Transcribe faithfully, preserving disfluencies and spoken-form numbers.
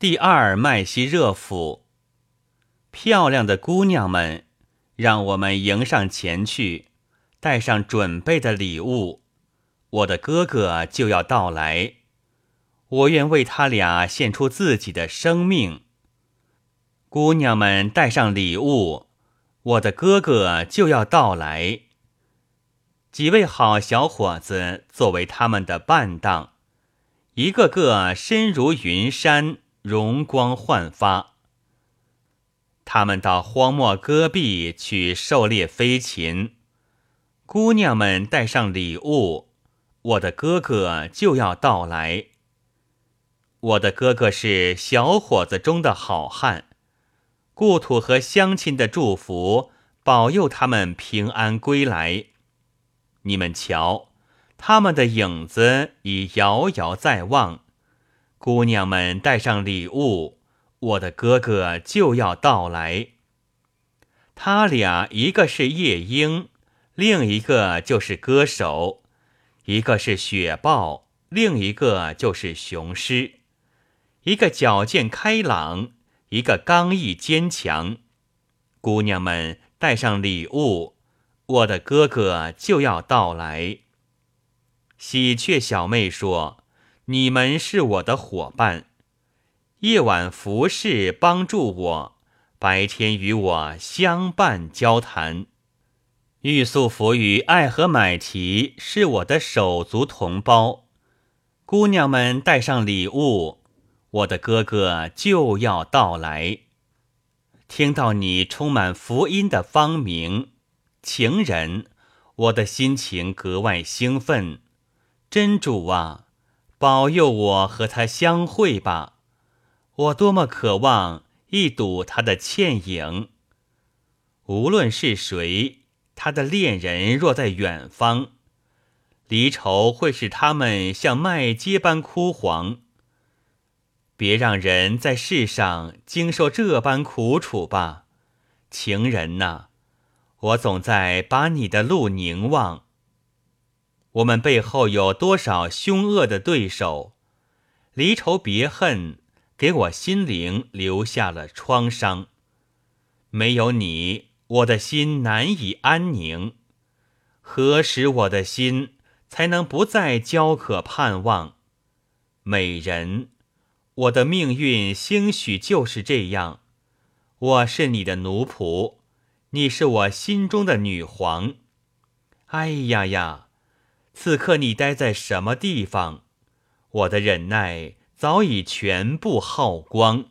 第二麦西热府，漂亮的姑娘们，让我们迎上前去，带上准备的礼物。我的哥哥就要到来，我愿为他俩献出自己的生命。姑娘们带上礼物，我的哥哥就要到来。几位好小伙子作为他们的伴当，一个个身如云山，容光焕发。他们到荒漠戈壁去狩猎飞禽，姑娘们带上礼物，我的哥哥就要到来。我的哥哥是小伙子中的好汉，故土和乡亲的祝福保佑他们平安归来。你们瞧，他们的影子已遥遥在望。姑娘们带上礼物，我的哥哥就要到来。他俩一个是夜莺，另一个就是歌手，一个是雪豹，另一个就是雄狮，一个矫健开朗，一个刚毅坚强。姑娘们带上礼物，我的哥哥就要到来。喜鹊小妹说，你们是我的伙伴，夜晚服侍帮助我，白天与我相伴交谈。玉素福与爱和买提是我的手足同胞，姑娘们带上礼物，我的哥哥就要到来。听到你充满福音的芳名，情人，我的心情格外兴奋。真主啊，保佑我和他相会吧，我多么渴望一睹他的倩影。无论是谁，他的恋人若在远方，离愁会使他们像麦秸般枯黄。别让人在世上经受这般苦楚吧，情人呐，我总在把你的路凝望。我们背后有多少凶恶的对手，离愁别恨给我心灵留下了创伤。没有你，我的心难以安宁。何时我的心才能不再焦渴盼望？美人，我的命运兴许就是这样。我是你的奴仆，你是我心中的女皇。哎呀呀，此刻你待在什么地方？我的忍耐早已全部耗光。